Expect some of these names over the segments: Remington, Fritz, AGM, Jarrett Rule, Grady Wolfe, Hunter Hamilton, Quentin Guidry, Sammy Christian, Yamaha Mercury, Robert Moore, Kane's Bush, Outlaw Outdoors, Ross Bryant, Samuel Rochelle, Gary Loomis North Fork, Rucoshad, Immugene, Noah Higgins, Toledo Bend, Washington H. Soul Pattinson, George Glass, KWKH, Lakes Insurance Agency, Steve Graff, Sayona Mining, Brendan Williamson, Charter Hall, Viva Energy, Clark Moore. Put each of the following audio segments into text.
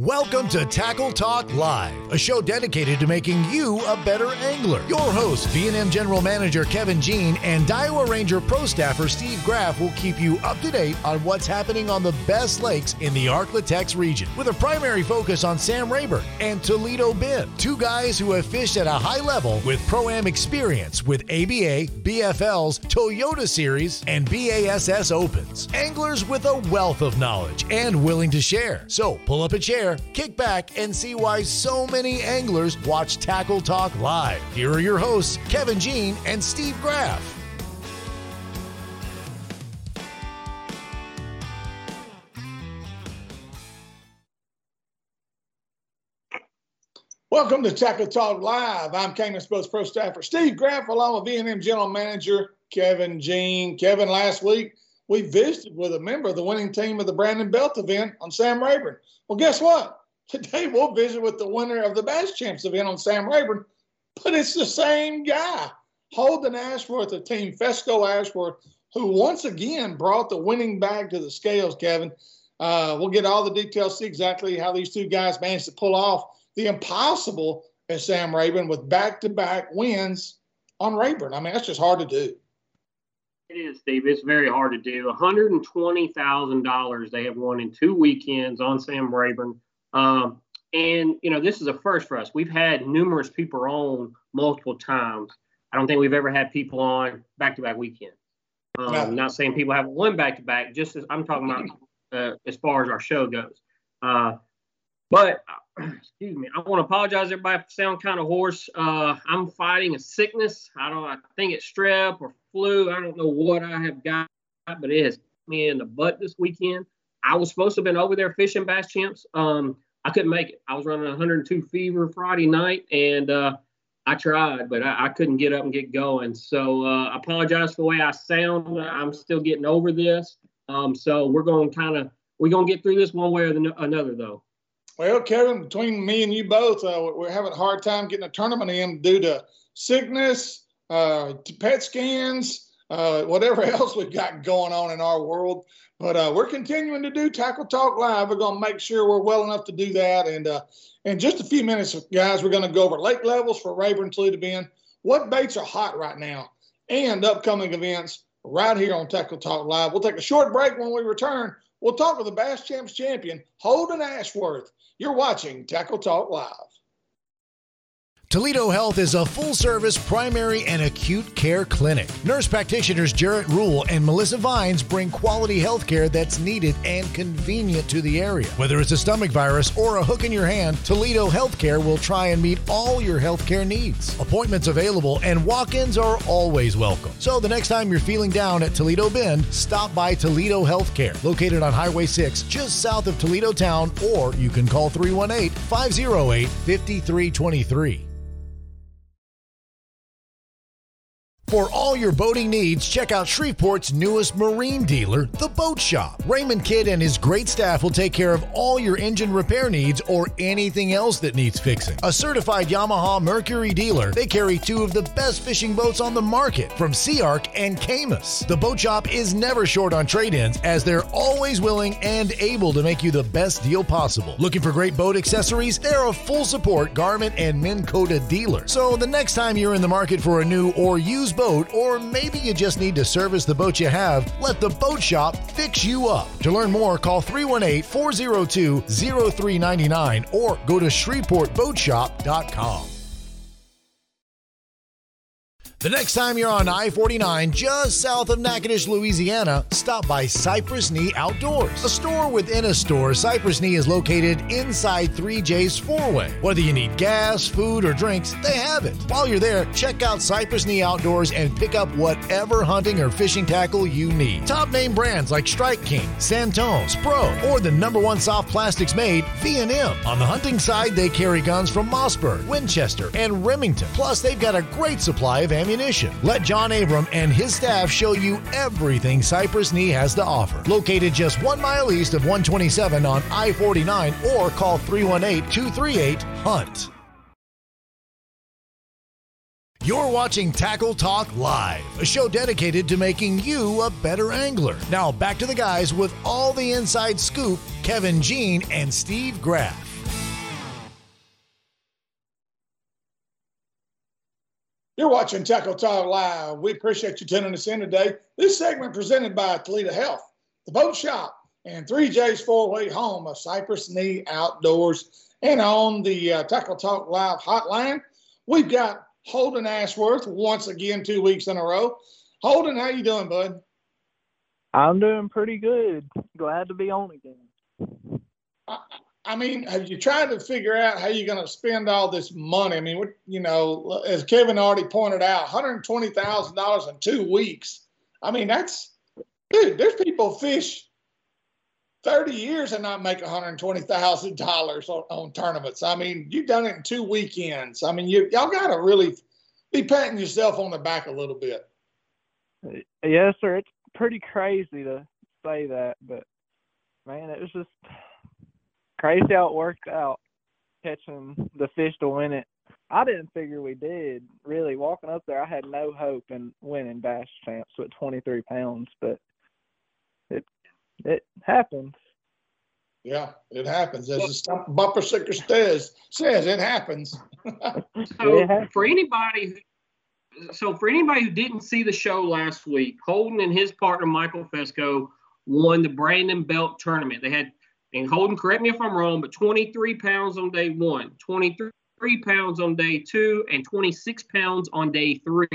Welcome to Tackle Talk Live, a show dedicated to making you a better angler. Your hosts, B&M General Manager Kevin Gene and Daiwa Ranger Pro Staffer Steve Graff will keep you up to date on what's happening on the best lakes in the ArkLaTex region, with a primary focus on Sam Rayburn and Toledo Bend, two guys who have fished at a high level with Pro-Am experience with ABA, BFLs, Toyota Series, and BASS Opens. Anglers with a wealth of knowledge and willing to share. So pull up a chair, kick back, and see why so many anglers watch Tackle Talk Live. Here are your hosts, Kevin Gene and Steve Graff. Welcome to Tackle Talk Live. I'm Kane's Bush Pro Staffer Steve Graff, along with B&M General Manager Kevin Gene. Kevin, last week we visited with a member of the winning team of the Brandon Belt event on Sam Rayburn. Well, guess what? Today we'll visit with the winner of the Bass Champs event on Sam Rayburn, but it's the same guy, Holden Ashworth of Team Fesco Ashworth, who once again brought the winning bag to the scales, Kevin. We'll get all the details, see exactly how these two guys managed to pull off the impossible at Sam Rayburn with back-to-back wins on Rayburn. I mean, that's just hard to do. It is, Steve. It's very hard to do. $120,000 they have won in two weekends on Sam Rayburn. And, you know, this is a first for us. We've had numerous people on multiple times. I don't think we've ever had people on back-to-back weekends. I'm not saying people haven't won back-to-back, just as I'm talking about as far as our show goes. But, excuse me, I want to apologize, everybody, for sounding kind of hoarse. I'm fighting a sickness. I think it's strep or flu. I don't know what I have got, but it has hit me in the butt this weekend. I was supposed to have been over there fishing Bass Champs. I couldn't make it. I was running 102 fever Friday night, and I tried, but I couldn't get up and get going. So I apologize for the way I sound. I'm still getting over this. So we're going to get through this one way or another, though. Well, Kevin, between me and you both, we're having a hard time getting a tournament in due to sickness, pet scans, whatever else we've got going on in our world. But we're continuing to do Tackle Talk Live. We're going to make sure we're well enough to do that. And in just a few minutes, guys, we're going to go over lake levels for Rayburn, Toledo Bend, what baits are hot right now, and upcoming events right here on Tackle Talk Live. We'll take a short break. When we return, we'll talk with the Bass Champs champion, Holden Ashworth. You're watching Tackle Talk Live. Toledo Health is a full-service primary and acute care clinic. Nurse practitioners Jarrett Rule and Melissa Vines bring quality health care that's needed and convenient to the area. Whether it's a stomach virus or a hook in your hand, Toledo Healthcare will try and meet all your healthcare needs. Appointments available and walk-ins are always welcome. So the next time you're feeling down at Toledo Bend, stop by Toledo Healthcare, located on Highway 6, just south of Toledo Town, or you can call 318-508-5323. For all your boating needs, check out Shreveport's newest marine dealer, The Boat Shop. Raymond Kidd and his great staff will take care of all your engine repair needs or anything else that needs fixing. A certified Yamaha Mercury dealer, they carry two of the best fishing boats on the market from Sea Arc and Camus. The Boat Shop is never short on trade-ins, as they're always willing and able to make you the best deal possible. Looking for great boat accessories? They're a full-support Garmin and Minn Kota dealer. So the next time you're in the market for a new or used boat, or maybe you just need to service the boat you have, let The Boat Shop fix you up. To learn more, call 318-402-0399 or go to ShreveportBoatShop.com. The next time you're on I-49 just south of Nacogdoches, Louisiana, stop by Cypress Knee Outdoors. A store within a store, Cypress Knee is located inside 3J's 4-Way. Whether you need gas, food, or drinks, they have it. While you're there, check out Cypress Knee Outdoors and pick up whatever hunting or fishing tackle you need. Top name brands like Strike King, Santone, Spro, or the #1 soft plastics made, B&M. On the hunting side, they carry guns from Mossberg, Winchester, and Remington. Plus, they've got a great supply of ammunition. Let John Abram and his staff show you everything Cypress Knee has to offer. Located just 1 mile east of 127 on I-49, or call 318-238-HUNT. You're watching Tackle Talk Live, a show dedicated to making you a better angler. Now back to the guys with all the inside scoop, Kevin Gene and Steve Graff. You're watching Tackle Talk Live. We appreciate you tuning us in today. This segment presented by Toledo Health, The Boat Shop, and 3J's 4-Way, home of Cypress Knee Outdoors. And on the Tackle Talk Live hotline, we've got Holden Ashworth once again 2 weeks in a row. Holden, how you doing, bud? I'm doing pretty good. Glad to be on again. I mean, have you tried to figure out how you're going to spend all this money? I mean, you know, as Kevin already pointed out, $120,000 in 2 weeks. I mean, that's, dude, there's people fish 30 years and not make $120,000 on tournaments. I mean, you've done it in 2 weekends. I mean, y'all got to really be patting yourself on the back a little bit. Yes, sir. It's pretty crazy to say that, but, man, it was just crazy how it worked out, catching the fish to win it. I didn't figure we did, really. Walking up there, I had no hope in winning Bass Champs with 23 pounds, but it happens. Yeah, it happens. As the bumper sticker says, it happens. So for anybody who didn't see the show last week, Holden and his partner Michael Fesco won the Brandon Belt tournament. They had, and Holden, correct me if I'm wrong, but 23 pounds on day one, 23 pounds on day two, and 26 pounds on day three.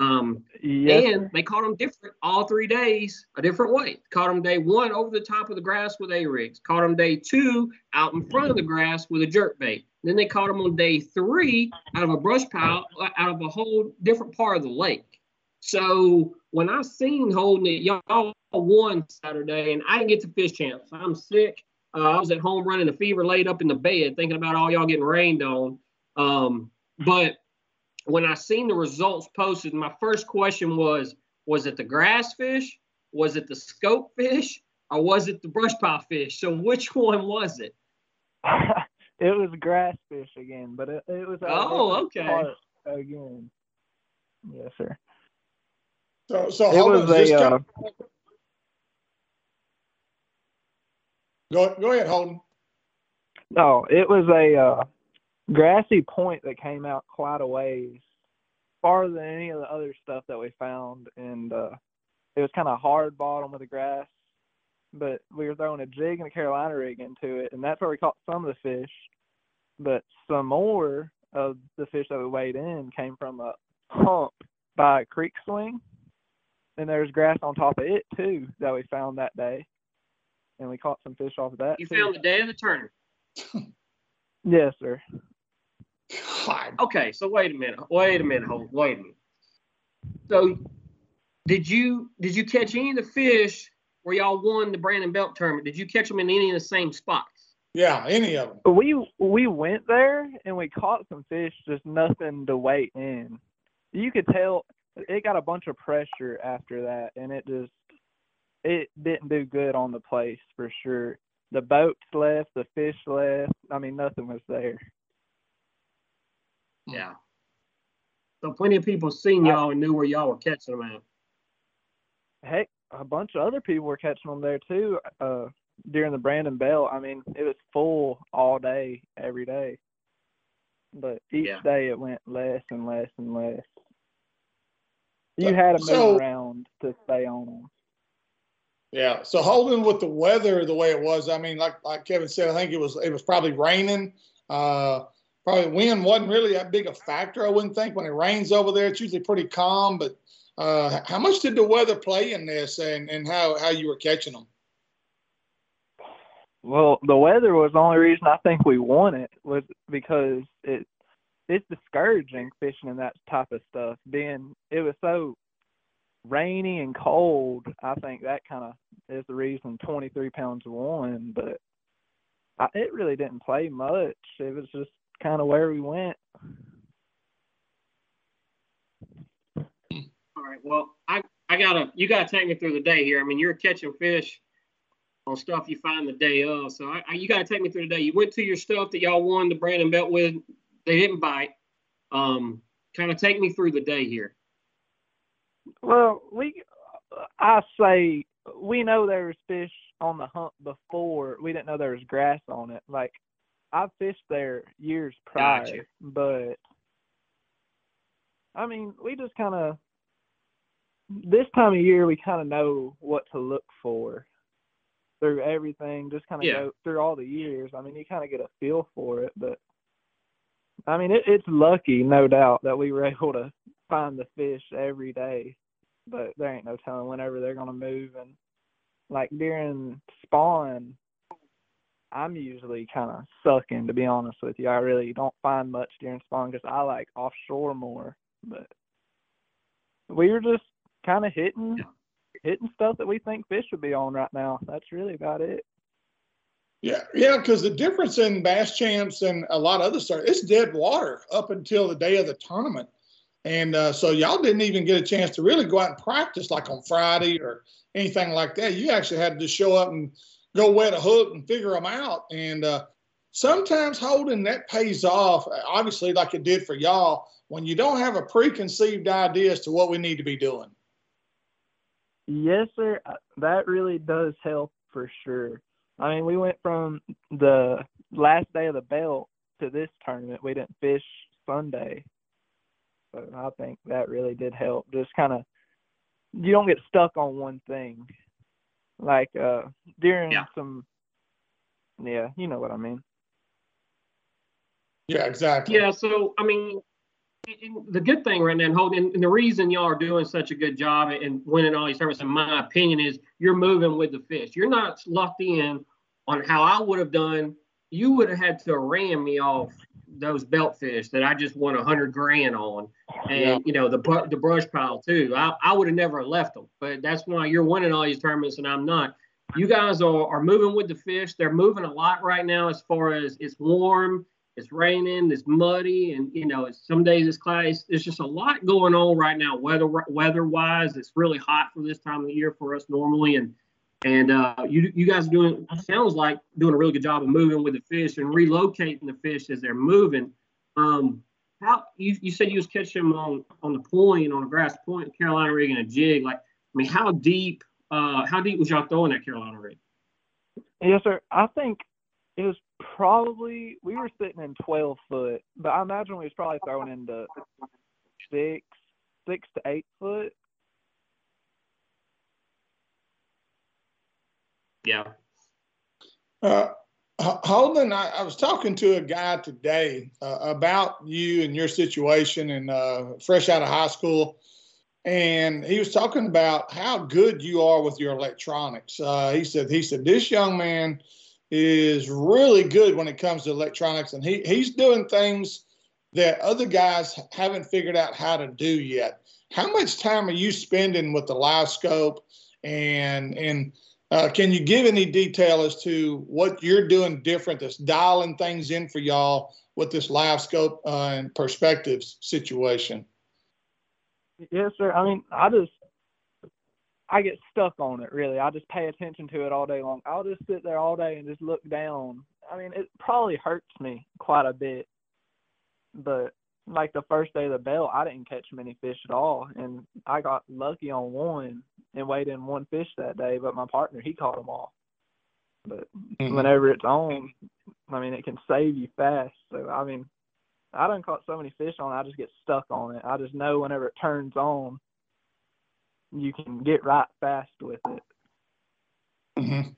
And they caught them different all 3 days, a different way. Caught them day one over the top of the grass with A-rigs. Caught them day two out in front of the grass with a jerk bait. Then they caught them on day three out of a brush pile, out of a whole different part of the lake. So when I seen Holden it, y'all won Saturday, and I didn't get to fish champs. I'm sick. I was at home running a fever, laid up in the bed, thinking about all y'all getting rained on. But when I seen the results posted, my first question was it the grass fish? Was it the scope fish? Or was it the brush pile fish? So which one was it? It was grass fish again, but it was. Oh, okay. Again. Yes, sir. So how was this? Go ahead, Holden. No, it was a grassy point that came out quite a ways, farther than any of the other stuff that we found, and it was kind of hard bottom with the grass, but we were throwing a jig and a Carolina rig into it, and that's where we caught some of the fish, but some more of the fish that we weighed in came from a hump by a creek swing, and there's grass on top of it, too, that we found that day, and we caught some fish off of that. You found the day of the tournament. Yes, sir. God. Okay, so wait a minute, Holden. So did you catch any of the fish where y'all won the Brandon Belt tournament? Did you catch them in any of the same spots? Yeah, any of them. We went there and we caught some fish, just nothing to weigh in. You could tell it got a bunch of pressure after that, and it didn't do good on the place for sure. The boats left, the fish left. I mean, nothing was there. Yeah. So plenty of people seen y'all and knew where y'all were catching them at. Heck, a bunch of other people were catching them there too during the Brandon Bell. I mean, it was full all day, every day. But each day it went less and less and less. You had to move around to stay on them. Yeah, so Holden, with the weather the way it was, I mean, like Kevin said, I think it was probably raining. Probably wind wasn't really that big a factor, I wouldn't think. When it rains over there, it's usually pretty calm. But how much did the weather play in this and how you were catching them? Well, the weather was the only reason I think we won it, was because it's discouraging fishing and that type of stuff. Then it was so rainy and cold. I think that kind of is the reason 23 pounds won, but it really didn't play much. It was just kind of where we went. All right, well, you gotta take me through the day here. I mean, you're catching fish on stuff you find the day of, so you gotta take me through the day. You went to your stuff that y'all won the Brandon Belt with. They didn't bite. Kind of take me through the day here. Well, we know there was fish on the hump before. We didn't know there was grass on it. Like, I fished there years prior. Gotcha. But I mean, we just kind of, this time of year, we kind of know what to look for through everything, just kind of go through all the years. I mean, you kind of get a feel for it, but I mean, it's lucky, no doubt, that we were able to find the fish every day, but there ain't no telling whenever they're going to move. And like during spawn, I'm usually kind of sucking, to be honest with you. I really don't find much during spawn because I like offshore more, but we were just kind of hitting stuff that we think fish would be on right now. That's really about it. Yeah, because the difference in Bass Champs and a lot of other stuff, it's dead water up until the day of the tournament. And so y'all didn't even get a chance to really go out and practice like on Friday or anything like that. You actually had to just show up and go wet a hook and figure them out. And sometimes, Holden, that pays off, obviously, like it did for y'all, when you don't have a preconceived idea as to what we need to be doing. Yes, sir. That really does help for sure. I mean, we went from the last day of the belt to this tournament. We didn't fish Sunday. But I think that really did help. Just kind of, you don't get stuck on one thing. Like during some, you know what I mean. Yeah, exactly. Yeah, so, I mean, the good thing right now, Holden, and the reason y'all are doing such a good job and winning all these tournaments, in my opinion, is you're moving with the fish. You're not locked in on how I would have done. You would have had to ram me off those belt fish that I just won $100,000 on, and you know, the brush pile too. I would have never left them, but that's why you're winning all these tournaments and I'm not. You guys are moving with the fish. They're moving a lot right now as far as it's warm. It's raining, it's muddy, and, you know, it's, some days it's cloudy. There's just a lot going on right now, weather-wise. It's really hot for this time of the year for us normally, and you guys are doing, sounds like, doing a really good job of moving with the fish and relocating the fish as they're moving. How you said you was catching them on the point, on a grass point, Carolina rig and a jig. Like, I mean, how deep was y'all throwing that Carolina rig? Yes, sir. I think it was probably, we were sitting in 12 foot, but I imagine we was probably throwing into six to 8 foot. Yeah. Holden, I was talking to a guy today about you and your situation and fresh out of high school. And he was talking about how good you are with your electronics. He said, this young man is really good when it comes to electronics, and he's doing things that other guys haven't figured out how to do yet. How much time are you spending with the LiveScope, and can you give any detail as to what you're doing different that's dialing things in for y'all with this LiveScope and perspectives situation? Yes, sir. I mean, I get stuck on it, really. I just pay attention to it all day long. I'll just sit there all day and just look down. I mean, it probably hurts me quite a bit. But, like, the first day of the belt, I didn't catch many fish at all. And I got lucky on one and weighed in one fish that day. But my partner, he caught them all. But whenever it's on, I mean, it can save you fast. So, I mean, I done caught so many fish on it, I just get stuck on it. I just know whenever it turns on, you can get right fast with it. Mm-hmm.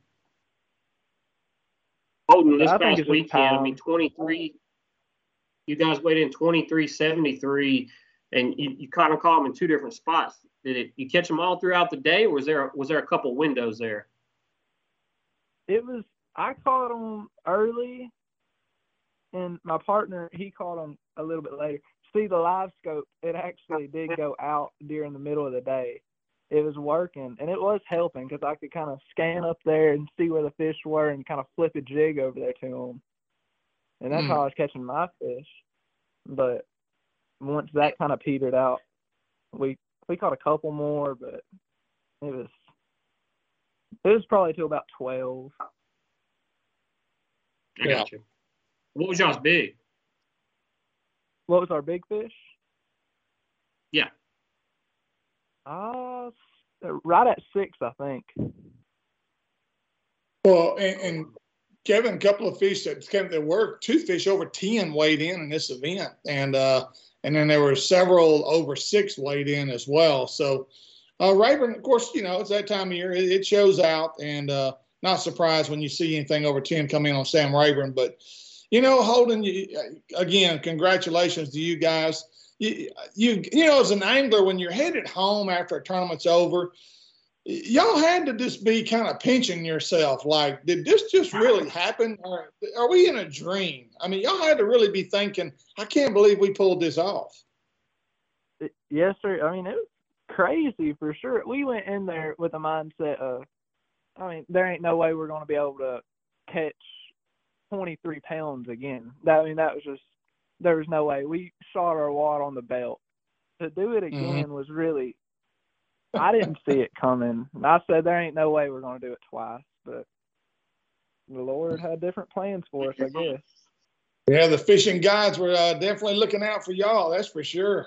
Holden, this past weekend, I mean, 23, you guys weighed in 2373, and you kind of caught them in two different spots. Did you catch them all throughout the day, or was there a couple windows there? I caught them early, and my partner, he caught them a little bit later. See, the LiveScope, it actually did go out during the middle of the day. It was working, and it was helping because I could kind of scan up there and see where the fish were and kind of flip a jig over there to them. And that's how I was catching my fish. But once that kind of petered out, we caught a couple more, but it was probably till about 12. I got you. What was y'all's big? What was our big fish? Right at 6, I think. Well, and Kevin, a couple of fish that came to work, 2 fish over 10 weighed in this event. And then there were several over 6 weighed in as well. So Rayburn, of course, you know, it's that time of year. It shows out, and not surprised when you see anything over 10 come in on Sam Rayburn. But, you know, Holden, again, congratulations to you guys. You know, as an angler, when you're headed home after a tournament's over, y'all had to just be kind of pinching yourself. Like, did this just really happen? Or are we in a dream? I mean, y'all had to really be thinking, I can't believe we pulled this off. Yes, sir. I mean, it was crazy for sure. We went in there with a mindset of, I mean, there ain't no way we're going to be able to catch 23 pounds again. I mean, that was just, there was no way. We shot our wad on the belt. To do it again was really, I didn't see it coming. I said, there ain't no way we're going to do it twice, but the Lord had different plans for us, I guess. Yeah, the fishing guides were definitely looking out for y'all, that's for sure.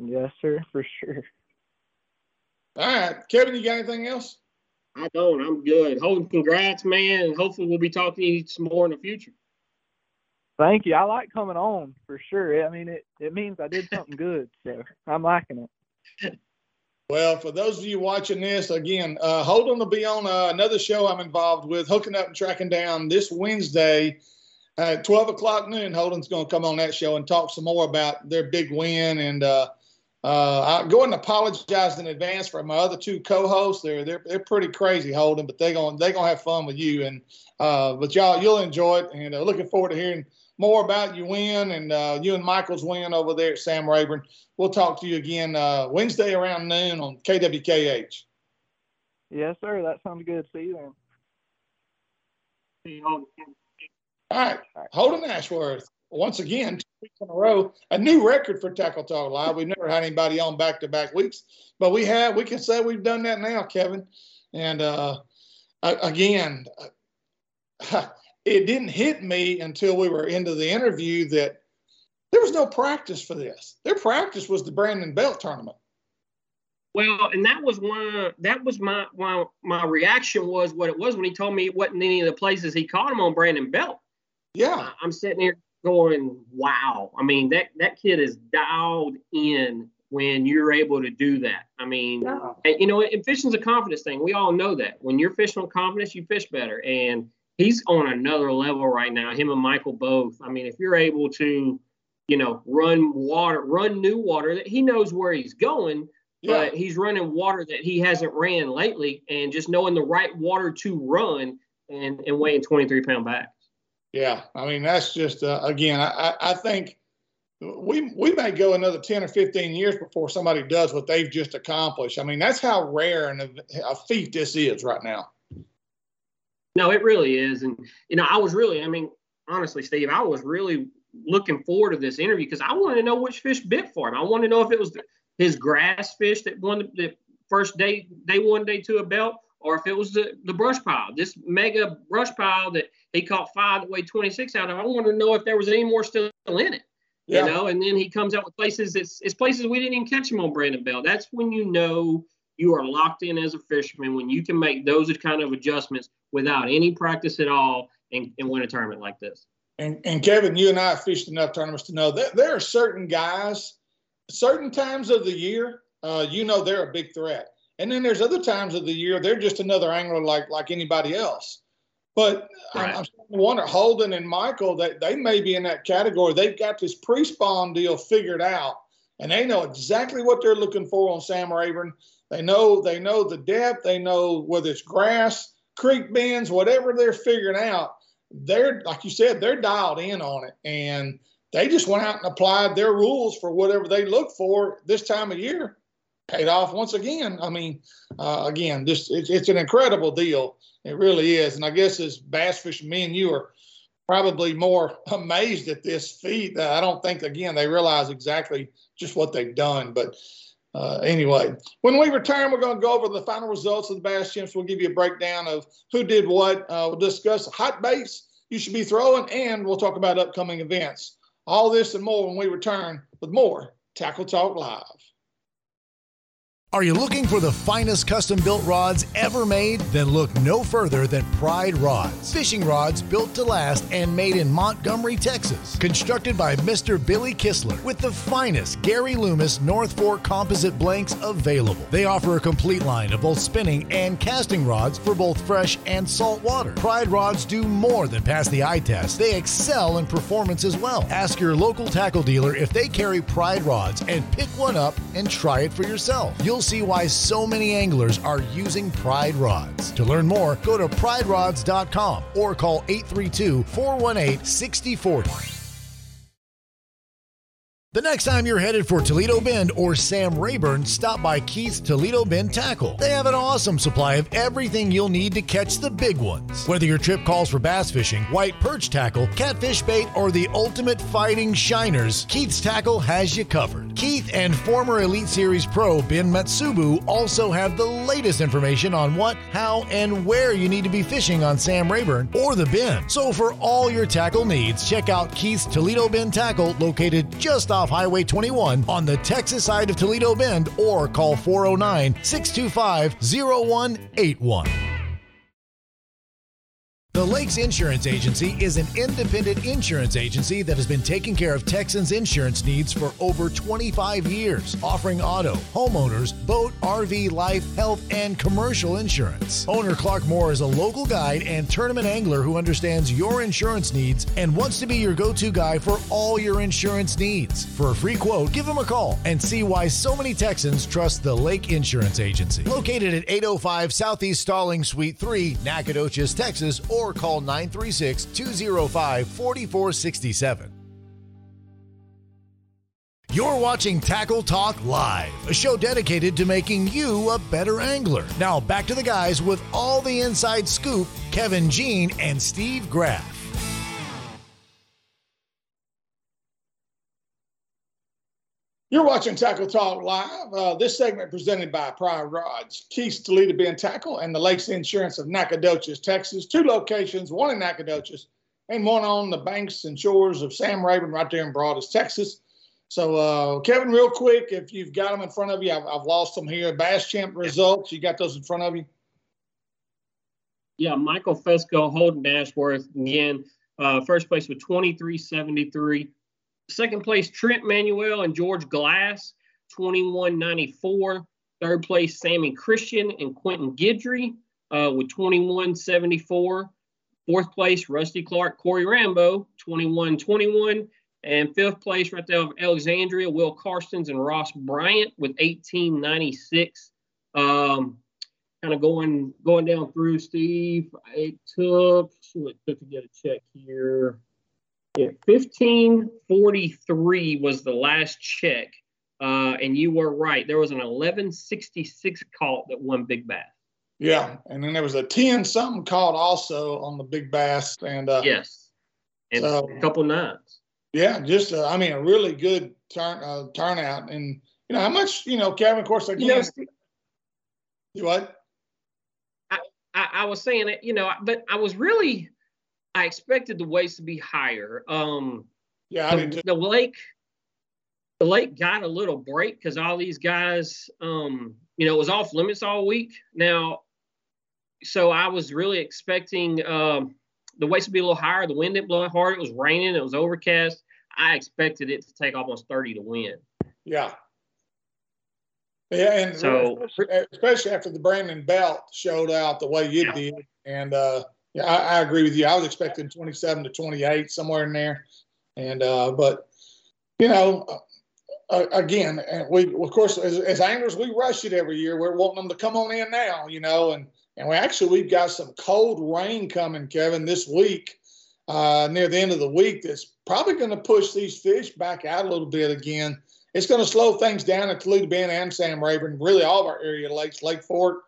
Yes, sir, for sure. All right. Kevin, you got anything else? I don't. I'm good. Holden, congrats, man, and hopefully we'll be talking to you some more in the future. Thank you. I like coming on for sure. I mean, it means I did something good, so I'm liking it. Well, for those of you watching this, again, Holden will be on another show I'm involved with, Hooking Up and Tracking Down, this Wednesday at 12 o'clock noon. Holden's going to come on that show and talk some more about their big win. And I go and apologize in advance for my other 2 co-hosts. They're pretty crazy, Holden, but they're gonna have fun with you. And but y'all, you'll enjoy it. And looking forward to hearing more about your win and you and Michael's win over there at Sam Rayburn. We'll talk to you again Wednesday around noon on KWKH. Yes, sir. That sounds good. See you then. See you all. All right. Holden Ashworth, once again, 2 weeks in a row, a new record for Tackle Talk Live. We've never had anybody on back-to-back weeks, but we have. We can say we've done that now, Kevin. And again, it didn't hit me until we were into the interview that there was no practice for this. Their practice was the Brandon Belt tournament. Well, and that was my reaction was what it was when he told me it wasn't any of the places he caught him on Brandon Belt. Yeah. I'm sitting here going, wow. I mean, that kid is dialed in when you're able to do that. I mean, and, you know, and fishing's a confidence thing. We all know that. When you're fishing on confidence, you fish better. And he's on another level right now, him and Michael both. I mean, if you're able to, you know, run new water, that he knows where he's going, but he's running water that he hasn't ran lately, and just knowing the right water to run and weighing 23-pound bags. Yeah, I mean, that's just, again, I think we may go another 10 or 15 years before somebody does what they've just accomplished. I mean, that's how rare a feat this is right now. No, it really is. And, you know, honestly, Steve, I was really looking forward to this interview because I wanted to know which fish bit for him. I wanted to know if it was his grass fish that won the first day one, day two of Belt, or if it was the brush pile, this mega brush pile that he caught 5 that weighed 26 out of. I wanted to know if there was any more still in it, you know, and then he comes out with places. It's places we didn't even catch him on Brandon Bell. That's when you know you are locked in as a fisherman, when you can make those kind of adjustments without any practice at all and win a tournament like this. And Kevin, you and I have fished enough tournaments to know that there are certain guys, certain times of the year, you know, they're a big threat. And then there's other times of the year, they're just another angler like anybody else. But right. I'm starting to wonder, Holden and Michael, they may be in that category. They've got this pre-spawn deal figured out, and they know exactly what they're looking for on Sam Rayburn. They know the depth. They know whether it's grass, creek bends, whatever they're figuring out. They're, like you said, they're dialed in on it. And they just went out and applied their rules for whatever they look for this time of year. Paid off once again. I mean, again, it's an incredible deal. It really is. And I guess as bass fishermen, me and you are probably more amazed at this feat. I don't think, again, they realize exactly just what they've done. But anyway, when we return, we're going to go over the final results of the Bass Champs. We'll give you a breakdown of who did what. We'll discuss hot baits you should be throwing, and we'll talk about upcoming events. All this and more when we return with more Tackle Talk Live. Are you looking for the finest custom-built rods ever made? Then look no further than Pride Rods. Fishing rods built to last and made in Montgomery, Texas. Constructed by Mr. Billy Kistler with the finest Gary Loomis North Fork composite blanks available. They offer a complete line of both spinning and casting rods for both fresh and salt water. Pride Rods do more than pass the eye test. They excel in performance as well. Ask your local tackle dealer if they carry Pride Rods and pick one up and try it for yourself. You'll see why so many anglers are using Pride Rods. To learn more, go to priderods.com or call 832-418-6040. The next time you're headed for Toledo Bend or Sam Rayburn, stop by Keith's Toledo Bend Tackle. They have an awesome supply of everything you'll need to catch the big ones. Whether your trip calls for bass fishing, white perch tackle, catfish bait, or the ultimate fighting shiners, Keith's Tackle has you covered. Keith and former Elite Series pro Ben Matsubu also have the latest information on what, how, and where you need to be fishing on Sam Rayburn or the Bend. So for all your tackle needs, check out Keith's Toledo Bend Tackle, located just off Highway 21 on the Texas side of Toledo Bend, or call 409-625-0181. The Lakes Insurance Agency is an independent insurance agency that has been taking care of Texans' insurance needs for over 25 years, offering auto, homeowners, boat, RV, life, health, and commercial insurance. Owner Clark Moore is a local guide and tournament angler who understands your insurance needs and wants to be your go-to guy for all your insurance needs. For a free quote, give him a call and see why so many Texans trust the Lake Insurance Agency. Located at 805 Southeast Stalling Suite 3, Nacogdoches, Texas, or call 936-205-4467. You're watching Tackle Talk Live, a show dedicated to making you a better angler. Now back to the guys with all the inside scoop, Kevin Gene and Steve Graff. You're watching Tackle Talk Live. This segment presented by Pride Rods, Keith's Toledo Bend Tackle, and the Lakes Insurance of Nacogdoches, Texas. Two locations, one in Nacogdoches and one on the banks and shores of Sam Rayburn right there in Broadus, Texas. So, Kevin, real quick, if you've got them in front of you, I've lost them here. Bass Champ results, you got those in front of you? Yeah, Michael Fesco, Holden Ashworth, again, first place with 2373. Second place, Trent Manuel and George Glass, 2194. Third place, Sammy Christian and Quentin Guidry with 2174. Fourth place, Rusty Clark, Corey Rambo, 2121. And fifth place, right there, Alexandria, Will Carstens and Ross Bryant with 1896. Kind of going down through, Steve. It took to get a check here. Yeah, 1543 was the last check, and you were right. There was an 1166 caught that won Big Bass. Yeah, and then there was a 10-something caught also on the Big Bass. And yes, and so, a couple nines. Yeah, just, a really good turnout. And, how much, Kevin, of course, again. What? I was saying it, but I was really – I expected the weights to be higher. The lake got a little break because all these guys, it was off limits all week. Now, so I was really expecting the weights to be a little higher. The wind didn't blow hard. It was raining. It was overcast. I expected it to take almost 30 to win. Yeah. Yeah, and so, especially after the Brandon Belt showed out the way you did, and yeah, I agree with you. I was expecting 27 to 28, somewhere in there. And but, again, and we, of course, as anglers, we rush it every year. We're wanting them to come on in now, and we've got some cold rain coming, Kevin, this week, near the end of the week. That's probably going to push these fish back out a little bit again. It's going to slow things down at Toledo Bend and Sam Rayburn, really all of our area lakes, Lake Fork.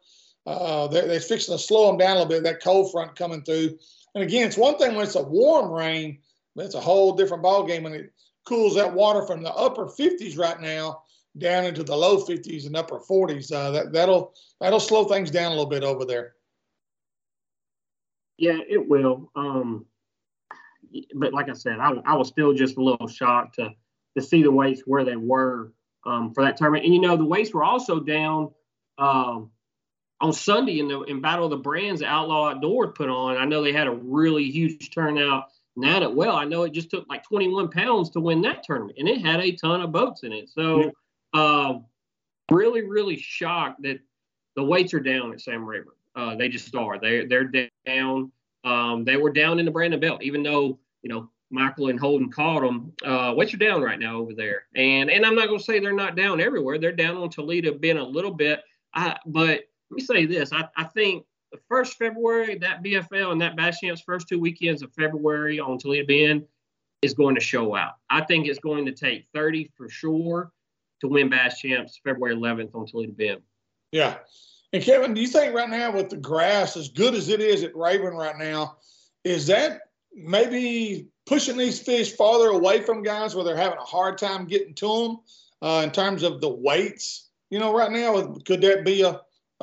They're fixing to slow them down a little bit, that cold front coming through. And, again, it's one thing when it's a warm rain, but it's a whole different ballgame when it cools that water from the upper 50s right now down into the low 50s and upper 40s. That'll slow things down a little bit over there. Yeah, it will. But, like I said, I was still just a little shocked to see the weights where they were. for that tournament. And, you know, the weights were also down on Sunday in Battle of the Brands that Outlaw Outdoors put on. I know they had a really huge turnout. Now that, well, I know it just took like 21 pounds to win that tournament, and it had a ton of boats in it. So really, really shocked that the weights are down at Sam Rayburn. They just are. They're down. They were down in the Brandon Belt, even though, you know, Michael and Holden caught them. Weights are down right now over there. And I'm not going to say they're not down everywhere. They're down on Toledo Bend a little bit. But let me say this. I think the first February, that BFL and that Bass Champs first two weekends of February on Toledo Bend is going to show out. I think it's going to take 30 for sure to win Bass Champs February 11th on Toledo Bend. Yeah. And Kevin, do you think right now with the grass, as good as it is at Rayburn right now, is that maybe pushing these fish farther away from guys where they're having a hard time getting to them in terms of the weights? You know, right now, could that be a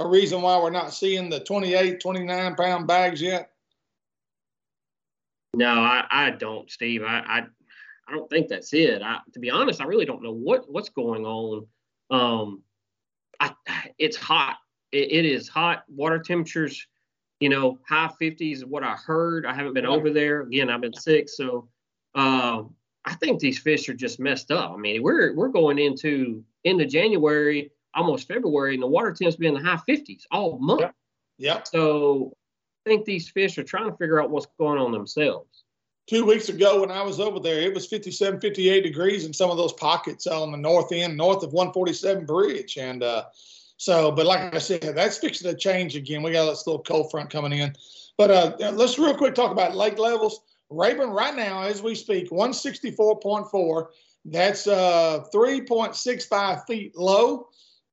reason why we're not seeing the 28, 29-pound bags yet? No, I don't, Steve. I don't think that's it. To be honest, I really don't know what's going on. It's hot. It is hot. Water temperatures, you know, high 50s is what I heard. I haven't been over there. Again, I've been sick. So I think these fish are just messed up. I mean, we're going into January, almost February, and the water temps been in the high 50s all month. Yep. Yep. So I think these fish are trying to figure out what's going on themselves. 2 weeks ago when I was over there, it was 57, 58 degrees in some of those pockets on the north end, north of 147 Bridge. And so, but like I said, that's fixing to change again. We got this little cold front coming in. But let's real quick talk about lake levels. Rayburn right now, as we speak, 164.4. That's 3.65 feet low.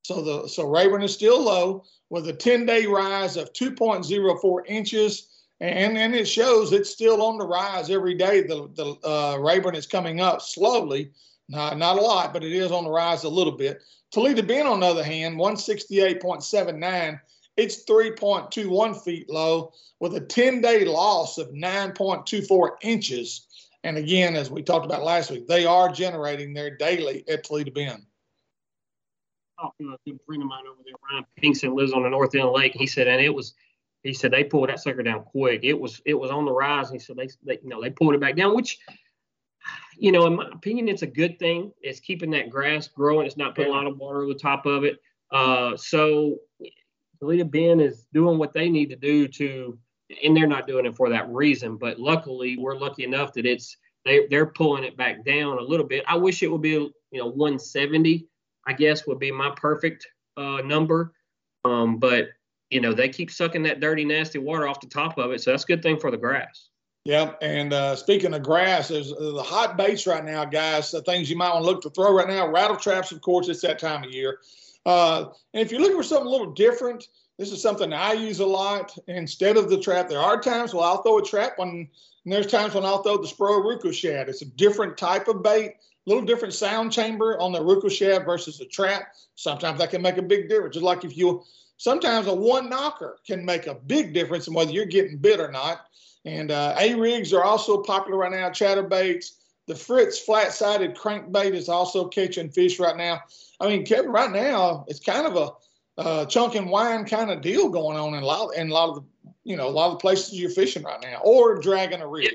So Rayburn is still low with a 10-day rise of 2.04 inches. And it shows it's still on the rise every day. The Rayburn is coming up slowly. Not a lot, but it is on the rise a little bit. Toledo Bend, on the other hand, 168.79. It's 3.21 feet low with a 10-day loss of 9.24 inches. And again, as we talked about last week, they are generating their daily at Toledo Bend. I talked to a good friend of mine over there, Ryan Pinkson, lives on the north end of the lake. And he said, he said they pulled that sucker down quick. It was on the rise. And he said they pulled it back down, which, you know, in my opinion, it's a good thing. It's keeping that grass growing. It's not putting a lot of water over the top of it. So Toledo Bend is doing what they need to do and they're not doing it for that reason. But luckily, we're lucky enough that they're pulling it back down a little bit. I wish it would be, you know, 170, I guess, would be my perfect number. But, you know, they keep sucking that dirty, nasty water off the top of it. So that's a good thing for the grass. Yep. And speaking of grass, there's the hot baits right now, guys, the things you might want to look to throw right now. Rattle traps, of course, it's that time of year. And if you're looking for something a little different, this is something I use a lot. Instead of the trap, there are times when I'll throw a trap, and there's times when I'll throw the Spro Rucoshad. It's a different type of bait, a little different sound chamber on the Rucoshad versus a trap. Sometimes that can make a big difference. Just like sometimes a one knocker can make a big difference in whether you're getting bit or not. And A-rigs are also popular right now, chatterbaits. The Fritz flat-sided crankbait is also catching fish right now. I mean, Kevin, right now, it's kind of a chunk and wine kind of deal going on in a lot of the places you're fishing right now, or dragging a rig.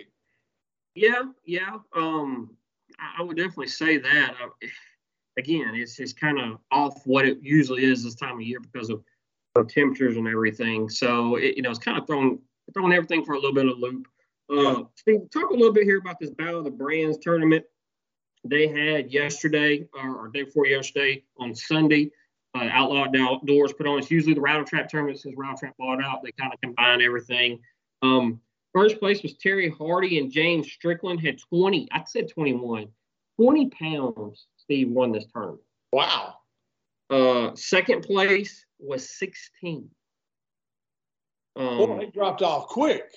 Yeah. I would definitely say that. Again, it's just kind of off what it usually is this time of year because of temperatures and everything. So, it's kind of throwing everything for a little bit of a loop. Steve, talk a little bit here about this Battle of the Brands tournament they had yesterday or day before yesterday on Sunday. Outlaw Outdoors put on. It's usually the Rattle Trap tournament. Since Rattle Trap bought out, they kind of combine everything. First place was Terry Hardy and James Strickland had 20. I said 21. 20 pounds, Steve, won this tournament. Wow. Second place was 16. They dropped off quick.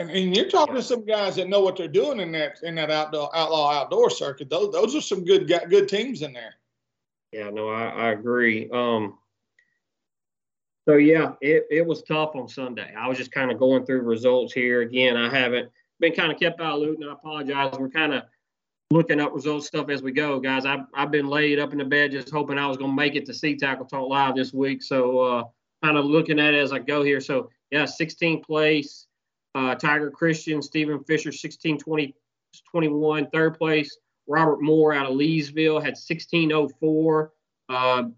And you're talking to some guys that know what they're doing in that outlaw outdoor circuit. Those are some good teams in there. Yeah, no, I agree. So yeah, it was tough on Sunday. I was just kind of going through results here. Again, I haven't been kind of kept out of loot, and I apologize. We're kind of looking up results stuff as we go, guys. I've been laid up in the bed just hoping I was going to make it to see Tackle Talk Live this week. So kind of looking at it as I go here. So, yeah, 16th place, Tiger Christian, Stephen Fisher, 16-20-21, third place. Robert Moore out of Leesville had 16.04,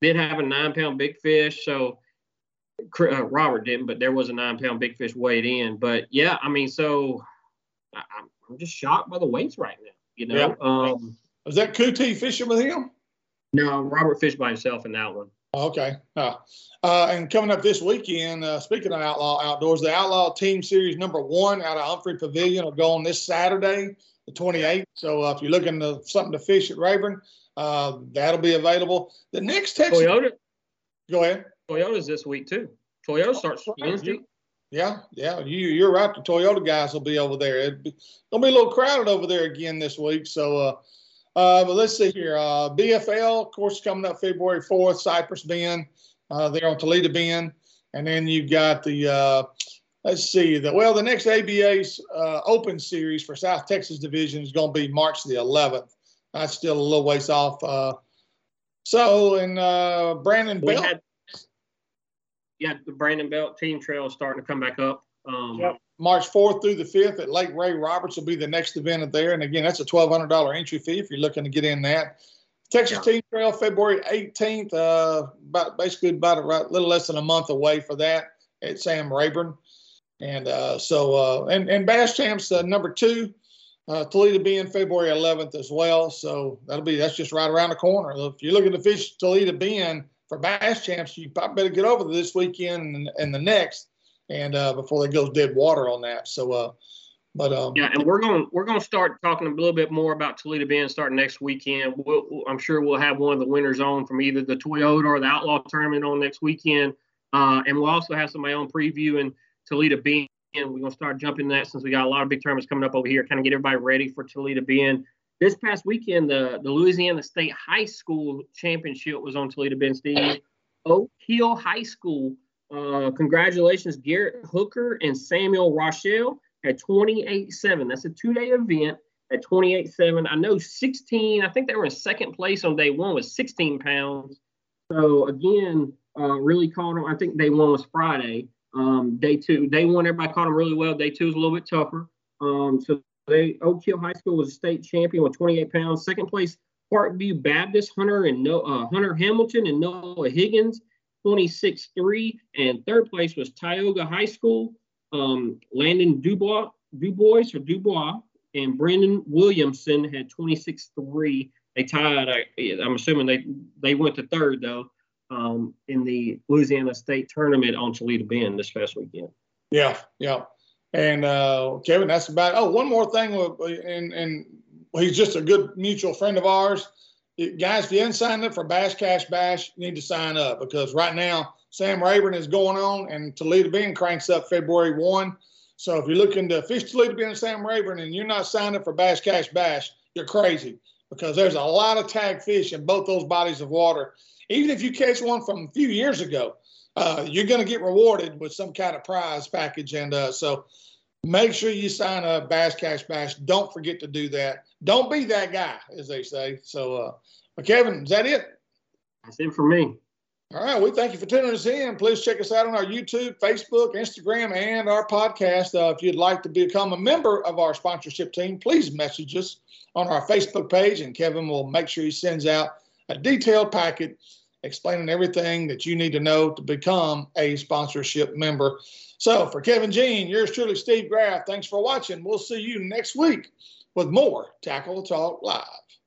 did have a 9-pound big fish. So Robert didn't, but there was a 9-pound big fish weighed in. But, yeah, I mean, so I'm just shocked by the weights right now. You know, yeah. Was that Kuti fishing with him? No, Robert fished by himself in that one. Okay. And coming up this weekend, speaking of Outlaw Outdoors, the Outlaw Team Series number 1 out of Humphrey Pavilion will go on this Saturday, the 28th. So if you're looking for something to fish at Rayburn, that'll be available. The next Texas Toyota. Go ahead. Toyota's this week too. Toyota starts Wednesday. Yeah, yeah, you're right. The Toyota guys will be over there. It'll be a little crowded over there again this week. So, but let's see here. BFL, of course, coming up February 4th, Cypress Bend, there on Toledo Bend. And then you've got the, let's see, the next ABA's Open Series for South Texas Division is going to be March the 11th. That's still a little ways off. Brandon Belt. Yeah, the Brandon Belt team trail is starting to come back up. March 4th through the 5th at Lake Ray Roberts will be the next event there. And, again, that's a $1,200 entry fee if you're looking to get in that. Texas Team Trail, February 18th, a little less than a month away for that at Sam Rayburn. And so Bass Champs, number 2, Toledo Bend, February 11th as well. So that's just right around the corner. If you're looking to fish Toledo Bend for Bass Champs, you probably better get over this weekend and the next, and before they go dead water on that. So, yeah, and we're gonna start talking a little bit more about Toledo Bend starting next weekend. I'm sure we'll have one of the winners on from either the Toyota or the Outlaw Tournament on next weekend, and we'll also have somebody on preview in Toledo Bend. We're gonna start jumping that since we got a lot of big tournaments coming up over here. Kind of get everybody ready for Toledo Bend. This past weekend, the Louisiana State High School Championship was on Toledo Bend, Steve. Oak Hill High School, congratulations, Garrett Hooker and Samuel Rochelle at 28-7. That's a 2-day event at 28-7. I know 16, I think they were in second place on day one with 16 pounds. So, again, really caught them. I think day one was Friday. Day one, everybody caught them really well. Day two was a little bit tougher. Oak Hill High School was a state champion with 28 pounds. Second place, Parkview Baptist, Hunter Hamilton and Noah Higgins, 26-3. And third place was Tioga High School, Landon Dubois and Brendan Williamson had 26-3. They tied. I'm assuming they went to third, though, in the Louisiana State Tournament on Toledo Bend this past weekend. Yeah, yeah. And Kevin, that's about it. Oh, one more thing, and he's just a good mutual friend of ours. Guys, if you haven't signed up for Bass Cash Bash, you need to sign up, because right now Sam Rayburn is going on, and Toledo Bend cranks up February 1. So if you're looking to fish Toledo Bend and Sam Rayburn and you're not signed up for Bass Cash Bash, you're crazy, because there's a lot of tag fish in both those bodies of water. Even if you catch one from a few years ago, you're going to get rewarded with some kind of prize package. And so make sure you sign up, Bass Cash Bash. Don't forget to do that. Don't be that guy, as they say. So, but Kevin, is that it? That's it for me. All right. We thank you for tuning us in. Please check us out on our YouTube, Facebook, Instagram, and our podcast. If you'd like to become a member of our sponsorship team, please message us on our Facebook page, and Kevin will make sure he sends out a detailed packet explaining everything that you need to know to become a sponsorship member. So for Kevin Gene, yours truly, Steve Graff, thanks for watching. We'll see you next week with more Tackle Talk Live.